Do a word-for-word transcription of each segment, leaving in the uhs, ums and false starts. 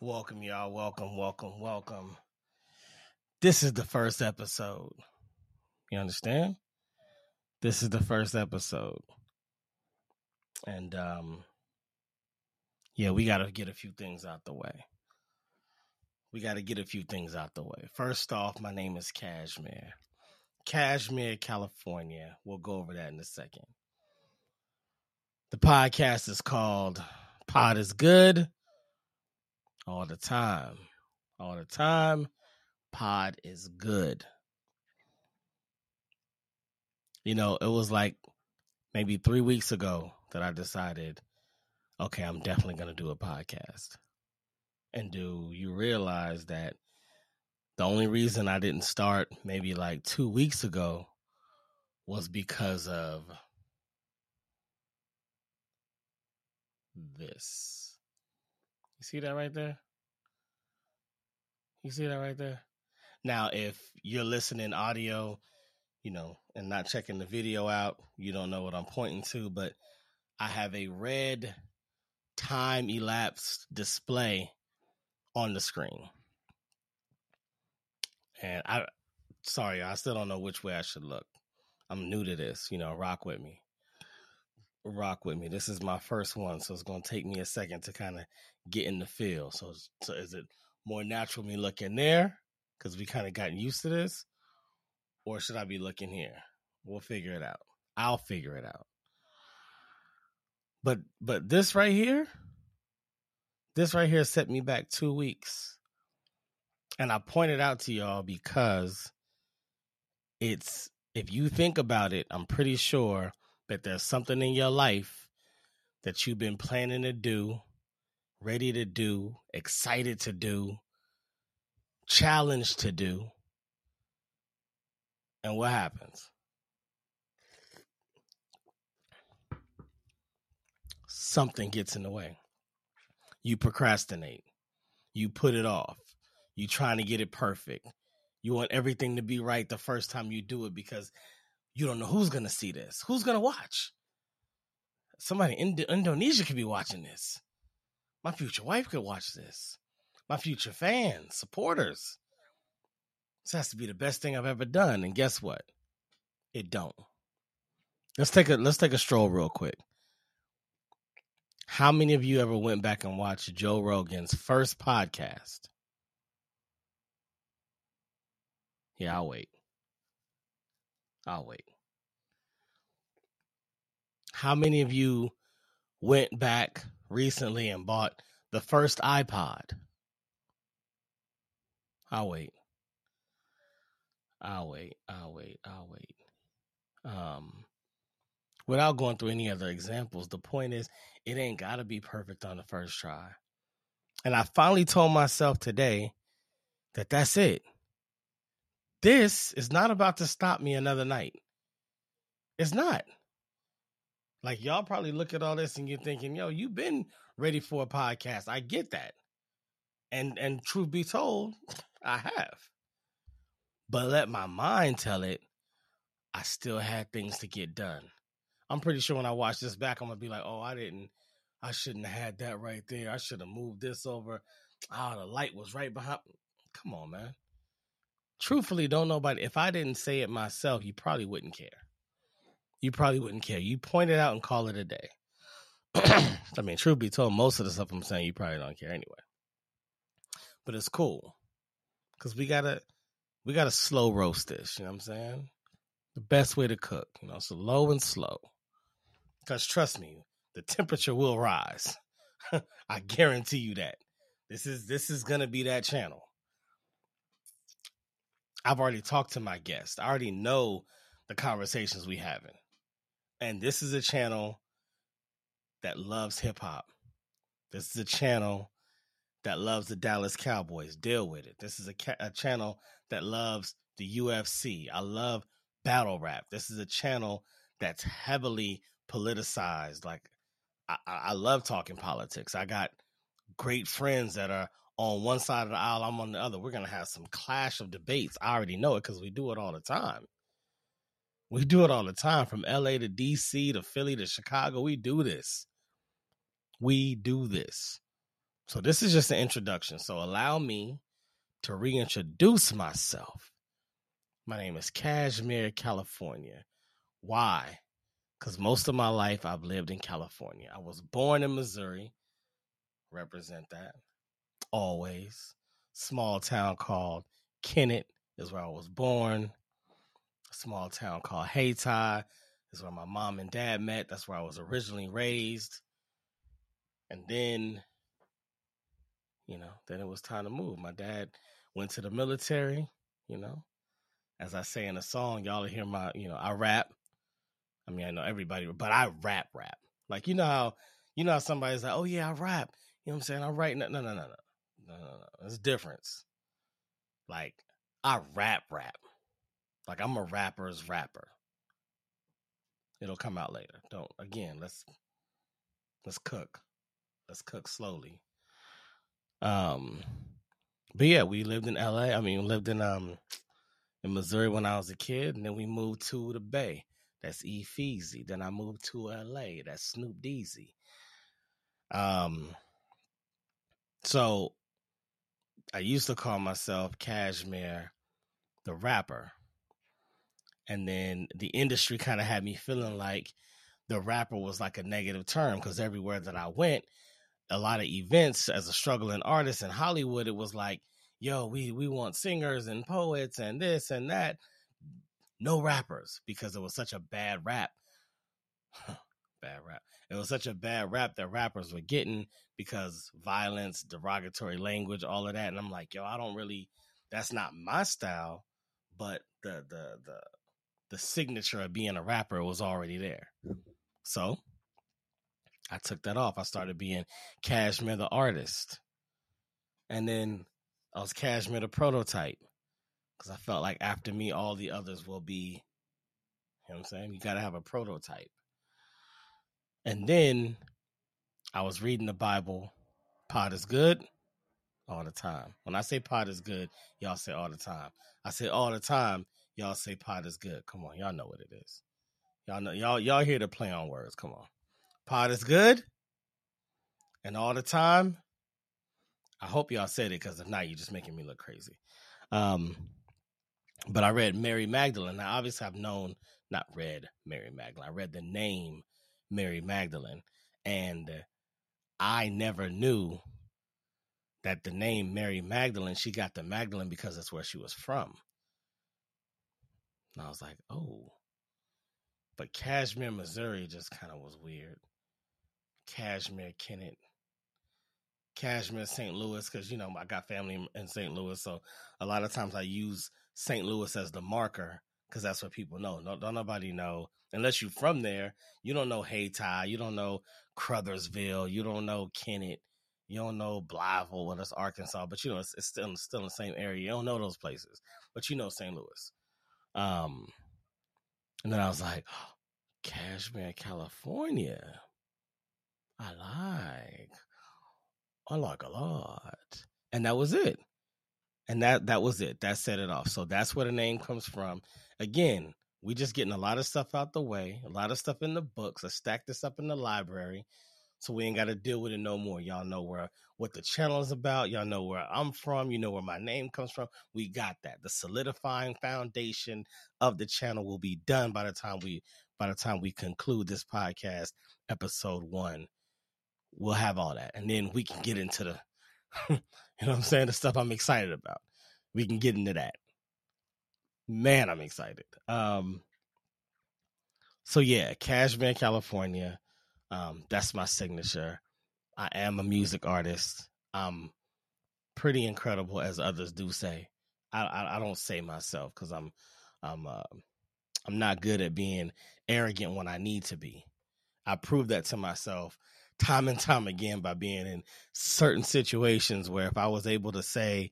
Welcome, y'all. Welcome, welcome, welcome. This is the first episode. You understand? This is the first episode. And, um, yeah, we got to get a few things out the way. We got to get a few things out the way. First off, my name is Cashmere. Cashmere, California. We'll go over that in a second. The podcast is called Pod Is Good. All the time. All the time. Pod is good. You know, it was like maybe three weeks ago that I decided, okay, I'm definitely going to do a podcast. And do you realize that the only reason I didn't start maybe like two weeks ago was because of this. You see that right there? You see that right there? Now, if you're listening audio, you know, and not checking the video out, you don't know what I'm pointing to, but I have a red time elapsed display on the screen. And I, sorry, I still don't know which way I should look. I'm new to this, you know, rock with me. Rock with me. This is my first one, so it's going to take me a second to kind of get in the feel. So, so is it more natural me looking there because we kind of gotten used to this? Or should I be looking here? We'll figure it out. I'll figure it out. But but this right here, this right here set me back two weeks. And I pointed out to y'all because it's, if you think about it, I'm pretty sure that there's something in your life that you've been planning to do, ready to do, excited to do, challenged to do. And what happens? Something gets in the way. You procrastinate. You put it off. You trying to get it perfect. You want everything to be right the first time you do it because you don't know who's going to see this. Who's going to watch? Somebody in Ind- Indonesia could be watching this. My future wife could watch this. My future fans, supporters. This has to be the best thing I've ever done. And guess what? It don't. Let's take a, let's take a stroll real quick. How many of you ever went back and watched Joe Rogan's first podcast? Yeah, I'll wait. I'll wait. How many of you went back recently and bought the first iPod? I'll wait. I'll wait. I'll wait. I'll wait. Um, without going through any other examples, the point is it ain't got to be perfect on the first try. And I finally told myself today that that's it. This is not about to stop me another night. It's not. Like, y'all probably look at all this and you're thinking, yo, you've been ready for a podcast. I get that. And and truth be told, I have. But let my mind tell it, I still had things to get done. I'm pretty sure when I watch this back, I'm going to be like, oh, I didn't, I shouldn't have had that right there. I should have moved this over. Oh, the light was right behind. Come on, man. Truthfully, don't nobody, if I didn't say it myself, you probably wouldn't care. You probably wouldn't care. You point it out and call it a day. I mean, truth be told, most of the stuff I'm saying, you probably don't care anyway. But it's cool. Because we got to, we got to slow roast this. You know what I'm saying? The best way to cook. You know, so low and slow. Because trust me, the temperature will rise. I guarantee you that. This is, this is going to be that channel. I've already talked to my guest. I already know the conversations we having. And this is a channel that loves hip hop. This is a channel that loves the Dallas Cowboys. Deal with it. This is a, ca- a channel that loves the U F C. I love battle rap. This is a channel that's heavily politicized. Like, I, I love talking politics. I got great friends that are on one side of the aisle, I'm on the other. We're going to have some clash of debates. I already know it because we do it all the time. We do it all the time, from L A to D C to Philly to Chicago. We do this. We do this. So this is just an introduction. So allow me to reintroduce myself. My name is Cashmere, California. Why? Because most of my life I've lived in California. I was born in Missouri. Represent that. Always. Small town called Kennett is where I was born. A small town called Hayti is where my mom and dad met. That's where I was originally raised. And then, you know, then it was time to move. My dad went to the military, you know. As I say in the song, y'all hear my, you know, I rap. I mean, I know everybody, but I rap rap. Like, you know how, you know how somebody's like, oh, yeah, I rap. You know what I'm saying? I write. No, no, no, no, no. No, no, no. There's a difference. Like, I rap rap. Like, I'm a rapper's rapper. It'll come out later. Don't, again, let's, let's cook. Let's cook slowly. Um, but yeah, we lived in L A. I mean, we lived in, um, in Missouri when I was a kid. And then we moved to the Bay. That's E-Feezy. Then I moved to L A. That's Snoop Deezy. Um, so I used to call myself Cashmere the rapper. And then the industry kind of had me feeling like the rapper was like a negative term, because everywhere that I went, a lot of events as a struggling artist in Hollywood, it was like, yo, we, we want singers and poets and this and that. No rappers, because it was such a bad rap. Bad rap. It was such a bad rap that rappers were getting, because violence, derogatory language, all of that. And I'm like, yo, I don't really, that's not my style, but the, the, the, the signature of being a rapper was already there. So I took that off. I started being Cashmere the artist. And then I was Cashmere the prototype, because I felt like after me, all the others will be, you know what I'm saying? You got to have a prototype. And then I was reading the Bible, Pod Is Good, all the time. When I say Pod Is Good, y'all say all the time. I say all the time. Y'all say Pod Is Good. Come on, y'all know what it is. Y'all know, y'all y'all hear the play on words. Come on. Pod is good. And all the time. I hope y'all said it, because if not, you're just making me look crazy. Um, but I read Mary Magdalene. Now, obviously, I've known, not read Mary Magdalene. I read the name Mary Magdalene. And I never knew that the name Mary Magdalene, she got the Magdalene because that's where she was from. And I was like, oh, but Cashmere, Missouri just kind of was weird. Cashmere, Kennett, Cashmere, Saint Louis, because, you know, I got family in Saint Louis. So a lot of times I use Saint Louis as the marker, because that's what people know. No, don't nobody know. Unless you're from there, you don't know Hayti. You don't know Crothersville. You don't know Kennett. You don't know Blytheville. Well, that's Arkansas. But, you know, it's, it's still, still in the same area. You don't know those places. But you know Saint Louis. Um, and then I was like, oh, Cashmere, California. I like, I like a lot. And that was it. And that, that was it. That set it off. So that's where the name comes from. Again, we just getting a lot of stuff out the way, a lot of stuff in the books. I stacked this up in the library, so we ain't got to deal with it no more. Y'all know where, what the channel is about. Y'all know where I'm from. You know where my name comes from. We got that. The solidifying foundation of the channel will be done by the time we, by the time we conclude this podcast, episode one. We'll have all that. And then we can get into the, you know what I'm saying? The stuff I'm excited about. We can get into that. Man, I'm excited. Um, so yeah, Cashmere, California. Um, that's my signature. I am a music artist. I'm pretty incredible, as others do say. I I, I don't say myself, because I'm I'm uh, I'm not good at being arrogant when I need to be. I prove that to myself time and time again by being in certain situations where if I was able to say,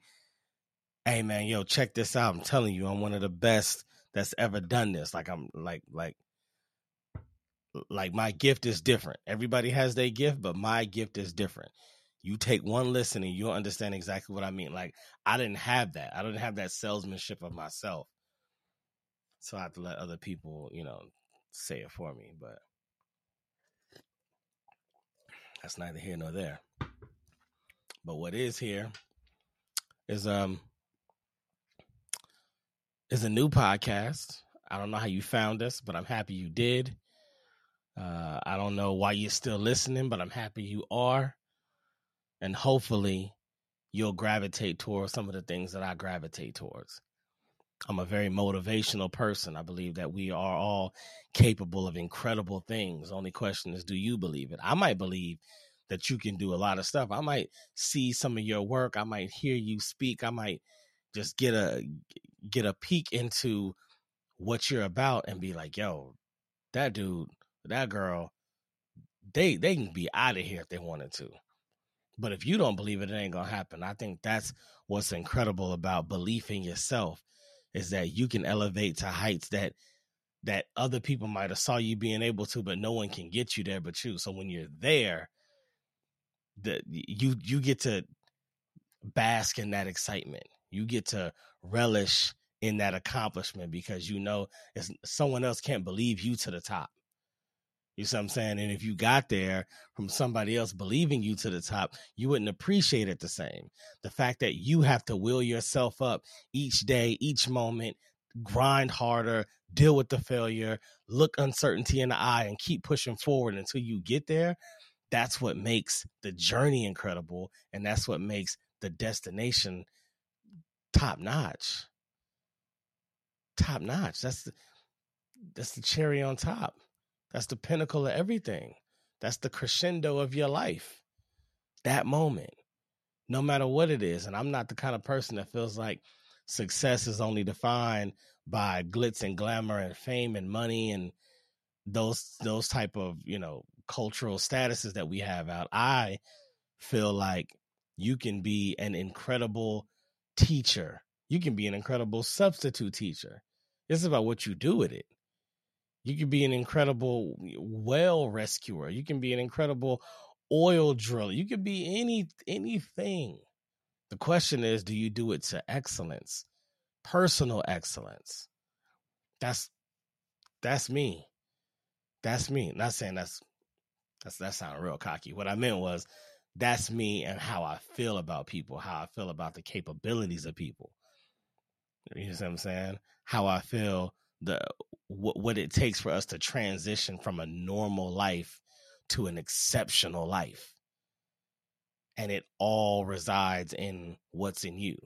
"Hey man, yo, check this out! I'm telling you, I'm one of the best that's ever done this." Like I'm like like. Like my gift is different. Everybody has their gift, but my gift is different. You take one listen and you'll understand exactly what I mean. Like I didn't have that. I didn't have that salesmanship of myself. So I have to let other people, you know, say it for me, but that's neither here nor there. But what is here is um is a new podcast. I don't know how you found us, but I'm happy you did. Uh, I don't know why you're still listening, but I'm happy you are. And hopefully you'll gravitate towards some of the things that I gravitate towards. I'm a very motivational person. I believe that we are all capable of incredible things. Only question is, do you believe it? I might believe that you can do a lot of stuff. I might see some of your work. I might hear you speak. I might just get a get a peek into what you're about and be like, yo, that dude, that girl, they they can be out of here if they wanted to. But if you don't believe it, it ain't going to happen. I think that's what's incredible about belief in yourself, is that you can elevate to heights that that other people might have saw you being able to, but no one can get you there but you. So when you're there, the, you you get to bask in that excitement. You get to relish in that accomplishment because you know it's, someone else can't believe you to the top. You see what I'm saying? And if you got there from somebody else believing you to the top, you wouldn't appreciate it the same. The fact that you have to will yourself up each day, each moment, grind harder, deal with the failure, look uncertainty in the eye, and keep pushing forward until you get there. That's what makes the journey incredible. And that's what makes the destination top notch. Top notch. That's the, that's the cherry on top. That's the pinnacle of everything. That's the crescendo of your life. That moment, no matter what it is. And I'm not the kind of person that feels like success is only defined by glitz and glamour and fame and money and those those type of, you know, cultural statuses that we have out. I feel like you can be an incredible teacher. You can be an incredible substitute teacher. This is about what you do with it. You can be an incredible whale rescuer. You can be an incredible oil driller. You can be any anything. The question is, do you do it to excellence, personal excellence? That's that's me. That's me. Not saying that's that's that sounds real cocky. What I meant was that's me and how I feel about people, how I feel about the capabilities of people. You know what I'm saying? How I feel. The what, what it takes for us to transition from a normal life to an exceptional life. And it all resides in what's in you.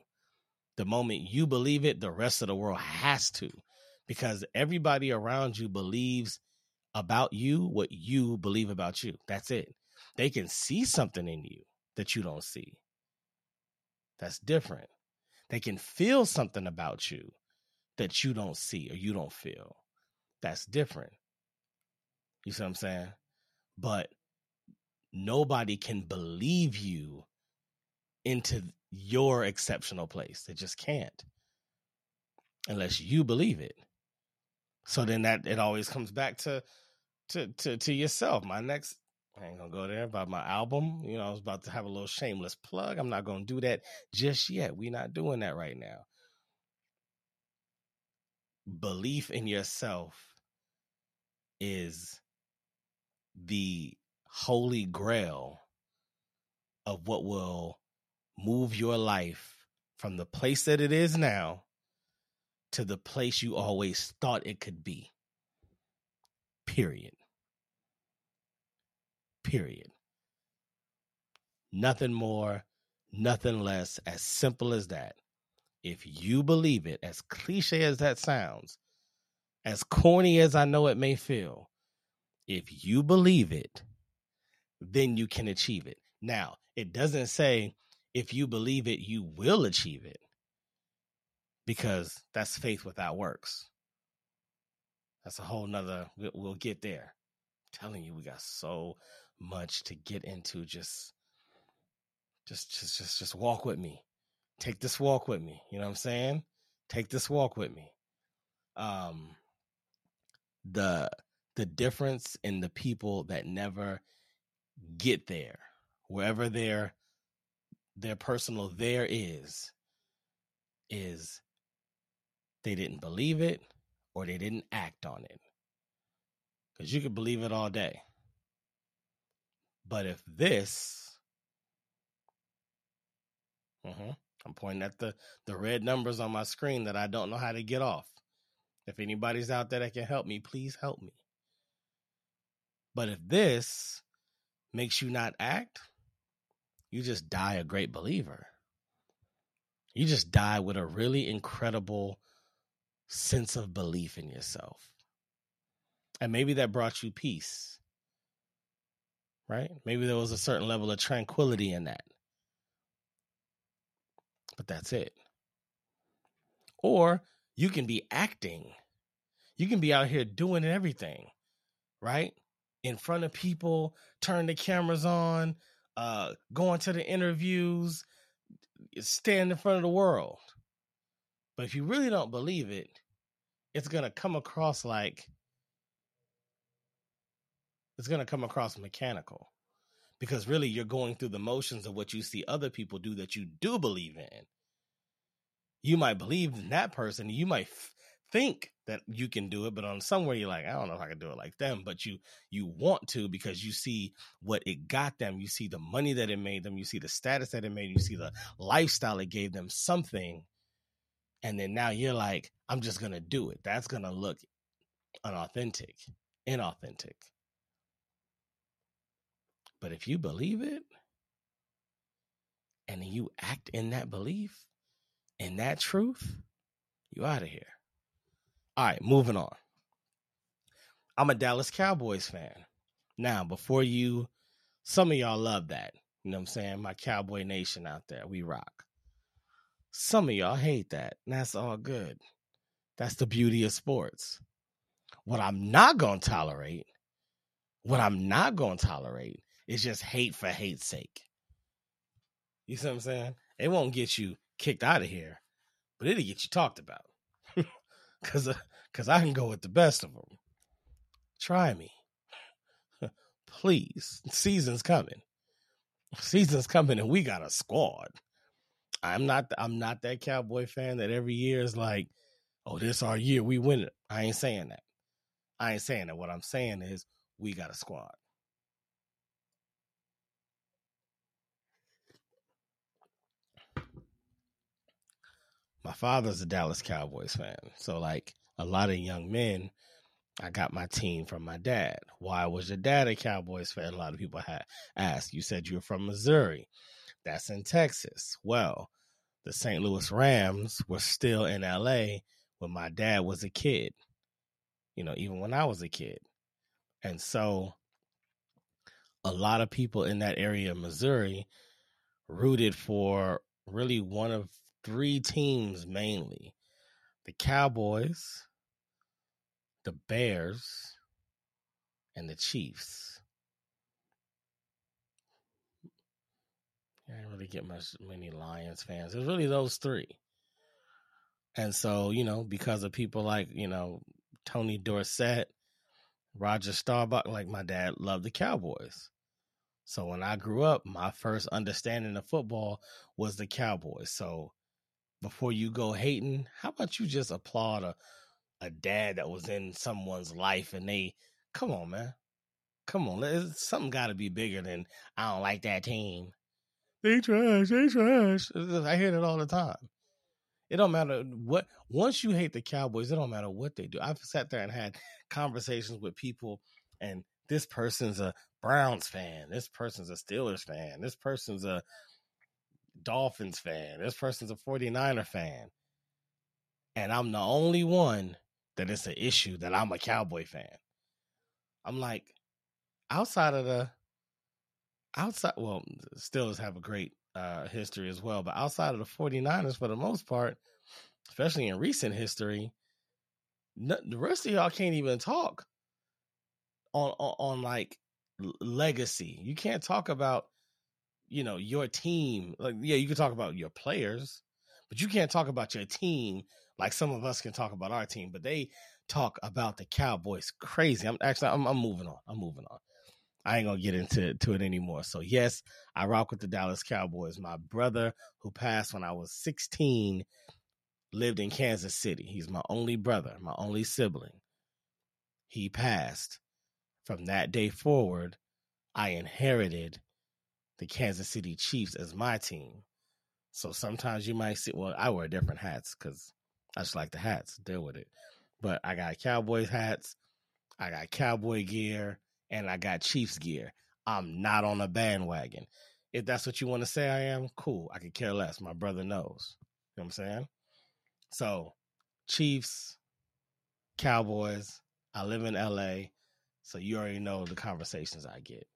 The moment you believe it, the rest of the world has to, because everybody around you believes about you what you believe about you. That's it. They can see something in you that you don't see. That's different. They can feel something about you that you don't see or you don't feel. That's different. You see what I'm saying? But nobody can believe you into your exceptional place. They just can't, unless you believe it. So then that it always comes back to to to, to yourself. My next, I ain't gonna go there about my album. You know, I was about to have a little shameless plug. I'm not gonna do that just yet. We're not doing that right now. Belief in yourself is the holy grail of what will move your life from the place that it is now to the place you always thought it could be. Period. Period. Nothing more, nothing less, as simple as that. If you believe it, as cliche as that sounds, as corny as I know it may feel, if you believe it, then you can achieve it. Now, it doesn't say if you believe it, you will achieve it, because that's faith without works. That's a whole nother, we'll get there. I'm telling you, we got so much to get into. Just, just, just, just, just walk with me. Take this walk with me. You know what I'm saying? Take this walk with me. Um, the, the difference in the people that never get there, wherever their, their personal there is, is they didn't believe it or they didn't act on it. Because you could believe it all day. But if this I'm pointing at the, the red numbers on my screen that I don't know how to get off. If anybody's out there that can help me, please help me. But if this makes you not act, you just die a great believer. You just die with a really incredible sense of belief in yourself. And maybe that brought you peace, right? Maybe there was a certain level of tranquility in that. But that's it. Or you can be acting. You can be out here doing everything, right? In front of people, turn the cameras on, uh, going to the interviews, stand in front of the world. But if you really don't believe it, it's going to come across like, it's going to come across mechanical, because really you're going through the motions of what you see other people do that you do believe in. You might believe in that person. You might f- think that you can do it, but on somewhere you're like, I don't know if I can do it like them, but you, you want to, because you see what it got them. You see the money that it made them. You see the status that it made. You see the lifestyle it gave them, something. And then now you're like, I'm just going to do it. That's going to look unauthentic, inauthentic. But if you believe it and you act in that belief, in that truth, you out of here. All right, moving on. I'm a Dallas Cowboys fan. Now, before you, some of y'all love that. You know what I'm saying? My Cowboy Nation out there, we rock. Some of y'all hate that, and that's all good. That's the beauty of sports. What I'm not going to tolerate, what I'm not going to tolerate, it's just hate for hate's sake. You see what I'm saying? It won't get you kicked out of here, but it'll get you talked about. Because because I can go with the best of them. Try me. Please. Season's coming. Season's coming and we got a squad. I'm not, I'm not that Cowboy fan that every year is like, oh, this our year, we win it. I ain't saying that. I ain't saying that. What I'm saying is we got a squad. My father's a Dallas Cowboys fan. So like a lot of young men, I got my team from my dad. Why was your dad a Cowboys fan? A lot of people ha- ask. You said you were from Missouri. That's in Texas. Well, the Saint Louis Rams were still in L A when my dad was a kid. You know, even when I was a kid. And so a lot of people in that area of Missouri rooted for really one of three teams mainly. The Cowboys, the Bears, and the Chiefs. I didn't really get much many Lions fans. It was really those three. And so, you know, because of people like, you know, Tony Dorsett, Roger Starbuck, like my dad loved the Cowboys. So when I grew up, my first understanding of football was the Cowboys. So before you go hating, how about you just applaud a, a dad that was in someone's life and they, come on, man. Come on. Something got to be bigger than, I don't like that team. They trash, they trash. I hear it all the time. It don't matter what, once you hate the Cowboys, it don't matter what they do. I've sat there and had conversations with people, and this person's a Browns fan. This person's a Steelers fan. This person's a Dolphins fan. This person's a forty-niner fan. And I'm the only one that it's an issue that I'm a Cowboy fan. I'm like, outside of the outside, well, the Steelers have a great uh, history as well, but outside of the forty-niners, for the most part, especially in recent history, no, the rest of y'all can't even talk on, on, on like legacy. You can't talk about, you know, your team. Like, yeah, you can talk about your players, but you can't talk about your team. Like some of us can talk about our team, but they talk about the Cowboys crazy. I'm actually, I'm, I'm moving on. I'm moving on. I ain't going to get into to it anymore. So yes, I rock with the Dallas Cowboys. My brother who passed when I was sixteen lived in Kansas City. He's my only brother, my only sibling. He passed. From that day forward, I inherited the Kansas City Chiefs as my team. So sometimes you might see, well, I wear different hats because I just like the hats, deal with it. But I got Cowboys hats, I got Cowboy gear, and I got Chiefs gear. I'm not on a bandwagon. If that's what you want to say I am, cool. I could care less. My brother knows. You know what I'm saying? So Chiefs, Cowboys, I live in L A, so you already know the conversations I get.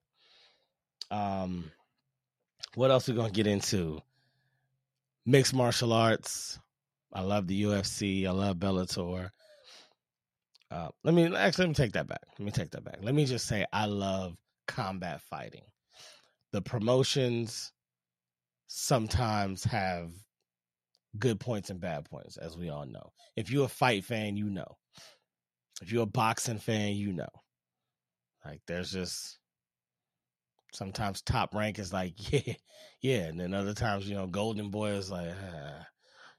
Um, what else we gonna get into? Mixed martial arts. I love the U F C. I love Bellator. Uh, let me actually let me take that back. Let me take that back. Let me just say I love combat fighting. The promotions sometimes have good points and bad points, as we all know. If you're a fight fan, you know. If you're a boxing fan, you know. Like, there's just sometimes Top Rank is like, yeah, yeah. And then other times, you know, Golden Boy is like, ah.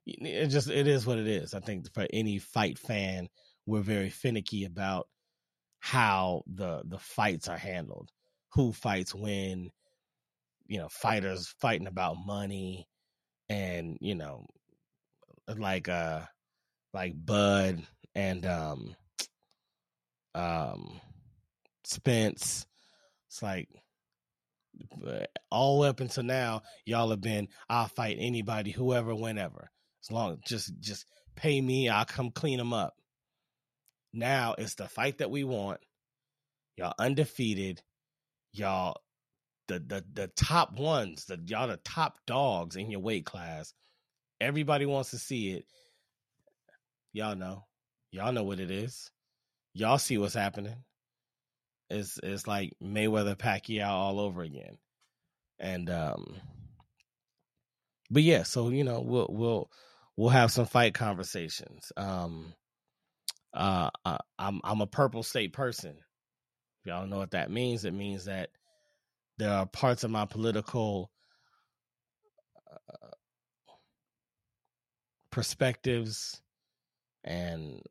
It just, it is what it is. I think for any fight fan, we're very finicky about how the the fights are handled, who fights when, you know, fighters fighting about money and, you know, like, uh, like Bud and, um, um, Spence. It's like, all up until now, y'all have been, I'll fight anybody, whoever, whenever. As long just just pay me, I'll come clean them up. Now it's the fight that we want. Y'all undefeated. Y'all the the the top ones, the y'all the top dogs in your weight class. Everybody wants to see it. Y'all know. Y'all know what it is. Y'all see what's happening. It's it's like Mayweather, Pacquiao all over again. And um but yeah, so you know, we'll we'll we'll have some fight conversations. Um uh I, I'm I'm a purple state person. If y'all know what that means, it means that there are parts of my political uh, perspectives and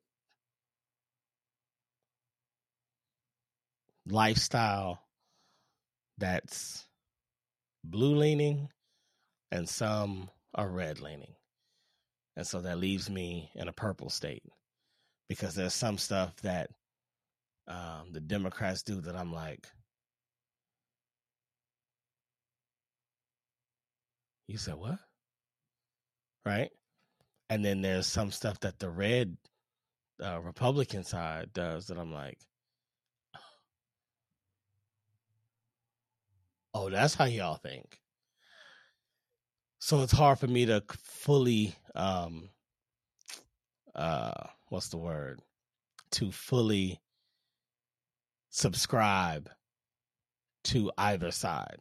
lifestyle that's blue leaning and some are red leaning. And so that leaves me in a purple state because there's some stuff that um, the Democrats do that I'm like, you said what? Right? And then there's some stuff that the red uh, Republican side does that I'm like, oh, that's how y'all think. So it's hard for me to fully, um, uh, what's the word? To fully subscribe to either side.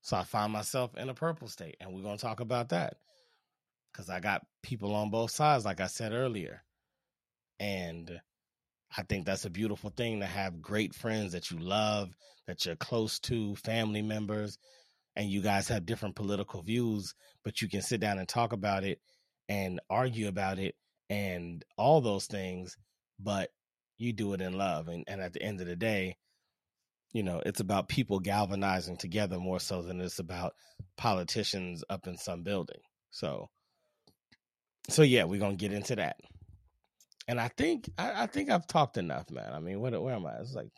So I find myself in a purple state, and we're going to talk about that because I got people on both sides, like I said earlier. And I think that's a beautiful thing to have great friends that you love, that you're close to, family members, and you guys have different political views, but you can sit down and talk about it and argue about it and all those things, but you do it in love. And, and at the end of the day, you know, it's about people galvanizing together more so than it's about politicians up in some building. So, so yeah, we're going to get into that. And I think I, I think I've talked enough, man. I mean, what, where am I? It's like,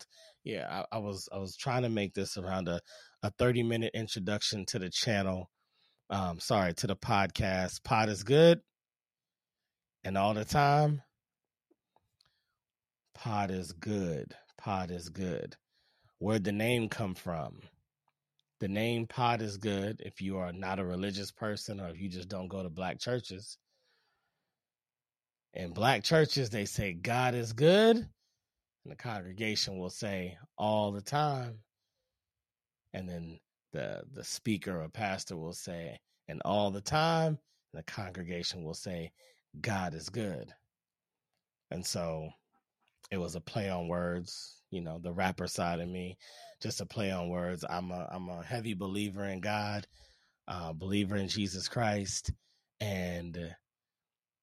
yeah, I, I was I was trying to make this around a a thirty minute introduction to the channel. Um, sorry, to the podcast. Pod is good, and all the time. Pod is good. Pod is good. Where'd the name come from? The name Pod is good. If you are not a religious person, or if you just don't go to black churches. In black churches, they say God is good, and the congregation will say all the time. And then the the speaker or pastor will say, and all the time, and the congregation will say, God is good. And so it was a play on words, you know, the rapper side of me, just a play on words. I'm a I'm a heavy believer in God, uh, believer in Jesus Christ, and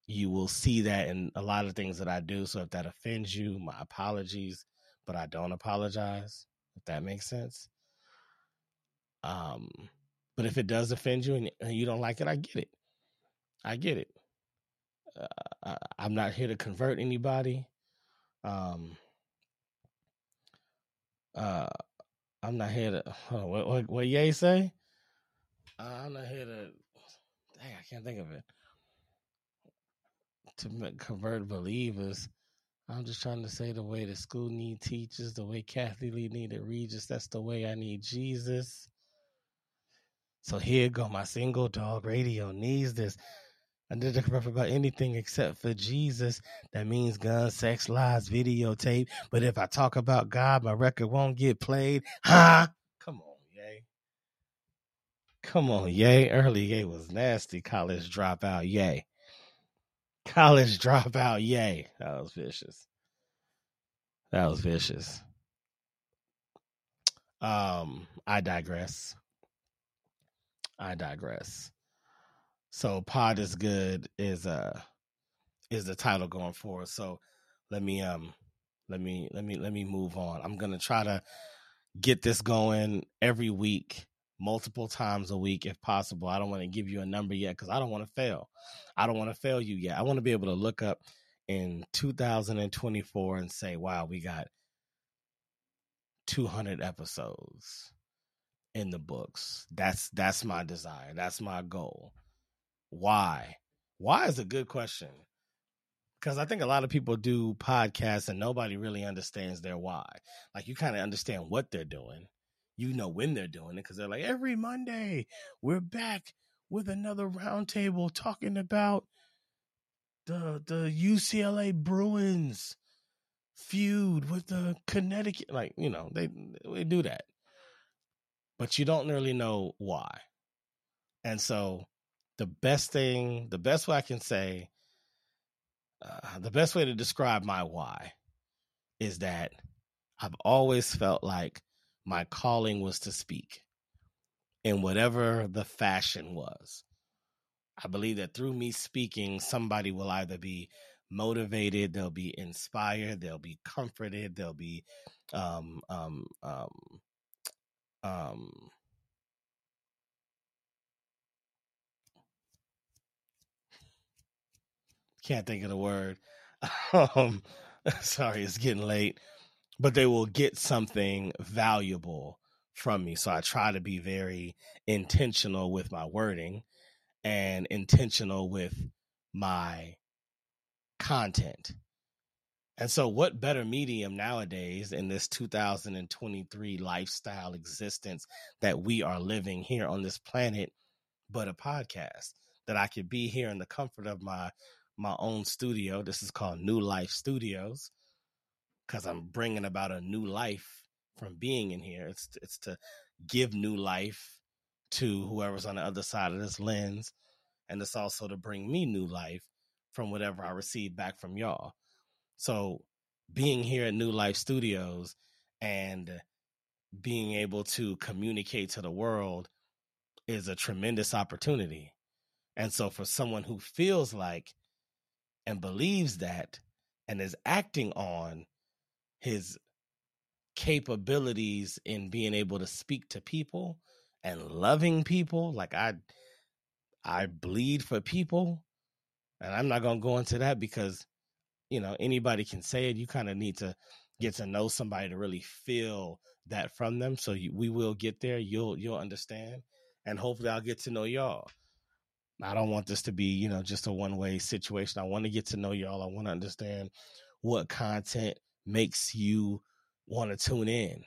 you will see that in a lot of things that I do. So if that offends you, my apologies, but I don't apologize, if that makes sense. Um, But if it does offend you and you don't like it, I get it. I get it. Uh, I, I'm not here to convert anybody. Um, uh, I'm not here to, hold on, what, what, what Ye say? Uh, I'm not here to, dang, I can't think of it. To convert believers. I'm just trying to say the way the school need teachers, the way Kathy Lee needed Regis, that's the way I need Jesus. So here go my single dog radio needs this. I didn't care about anything except for Jesus. That means guns, sex, lies, videotape. But if I talk about God, my record won't get played. Huh? Come on, Ye. Come on, Ye. Early Ye was nasty. College Dropout, Ye. College Dropout, Ye. That was vicious. That was vicious. Um, I digress. I digress. So Pod Is Good is uh is the title going forward. So let me um let me let me let me move on. I'm gonna try to get this going every week, multiple times a week if possible. I don't want to give you a number yet because I don't want to fail. I don't want to fail you yet. I want to be able to look up in two thousand twenty-four and say, wow, we got two hundred episodes in the books. That's that's my desire. That's my goal. Why? Why is a good question. Because I think a lot of people do podcasts and nobody really understands their why. Like, you kind of understand what they're doing. You know when they're doing it because they're like, every Monday, we're back with another roundtable talking about the the U C L A Bruins feud with the Connecticut. Like, you know, they, they do that. But you don't really know why. And so... The best thing, the best way I can say, uh, the best way to describe my why is that I've always felt like my calling was to speak in whatever the fashion was. I believe that through me speaking, somebody will either be motivated, they'll be inspired, they'll be comforted, they'll be um, um, um, um, can't think of the word. Um, sorry, it's getting late. But they will get something valuable from me. So I try to be very intentional with my wording and intentional with my content. And so what better medium nowadays in this two thousand twenty-three lifestyle existence that we are living here on this planet but a podcast that I could be here in the comfort of my my own studio. This is called New Life Studios because I'm bringing about a new life from being in here. It's it's to give new life to whoever's on the other side of this lens, and it's also to bring me new life from whatever I receive back from y'all. So being here at New Life Studios and being able to communicate to the world is a tremendous opportunity. And so for someone who feels like and believes that and is acting on his capabilities in being able to speak to people and loving people. Like I, I bleed for people, and I'm not going to go into that because, you know, anybody can say it. You kind of need to get to know somebody to really feel that from them. So you, we will get there. You'll, you'll understand. And hopefully I'll get to know y'all. I don't want this to be, you know, just a one-way situation. I want to get to know y'all. I want to understand what content makes you want to tune in,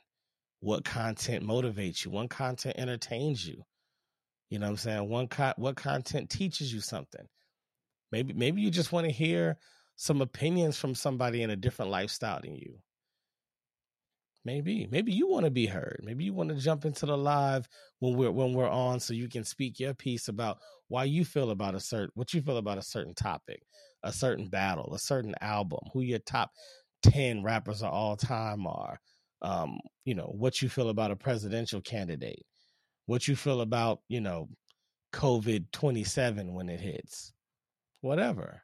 what content motivates you, what content entertains you. You know what I'm saying? One con- what content teaches you something? Maybe maybe you just want to hear some opinions from somebody in a different lifestyle than you. Maybe. Maybe you want to be heard. Maybe you want to jump into the live when we're when we're on so you can speak your piece about why you feel about a certain, what you feel about a certain topic, a certain battle, a certain album, who your top ten rappers of all time are, um, you know, what you feel about a presidential candidate, what you feel about, you know, COVID twenty-seven when it hits, whatever.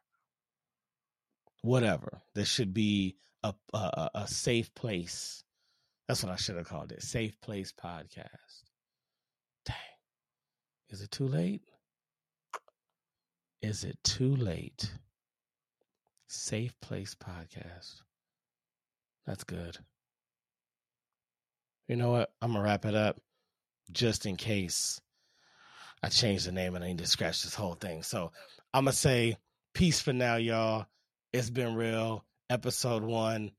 Whatever. There should be a a, a safe place. That's what I should have called it. Safe Place Podcast. Dang. Is it too late? Is it too late? Safe Place Podcast. That's good. You know what? I'm going to wrap it up just in case I change the name and I need to scratch this whole thing. So I'm going to say peace for now, y'all. It's been real. Episode one.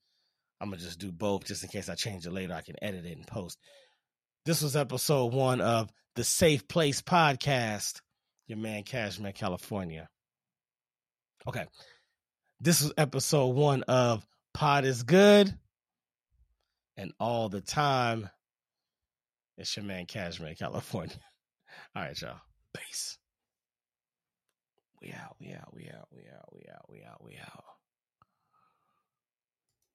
I'm going to just do both just in case I change it later. I can edit it and post. This was episode one of the Safe Place Podcast. Your man, Cashmere, California. Okay. This was episode one of Pod Is Good. And all the time, it's your man, Cashmere, California. All right, y'all. Peace. We out, we out, we out, we out, we out, we out, we out.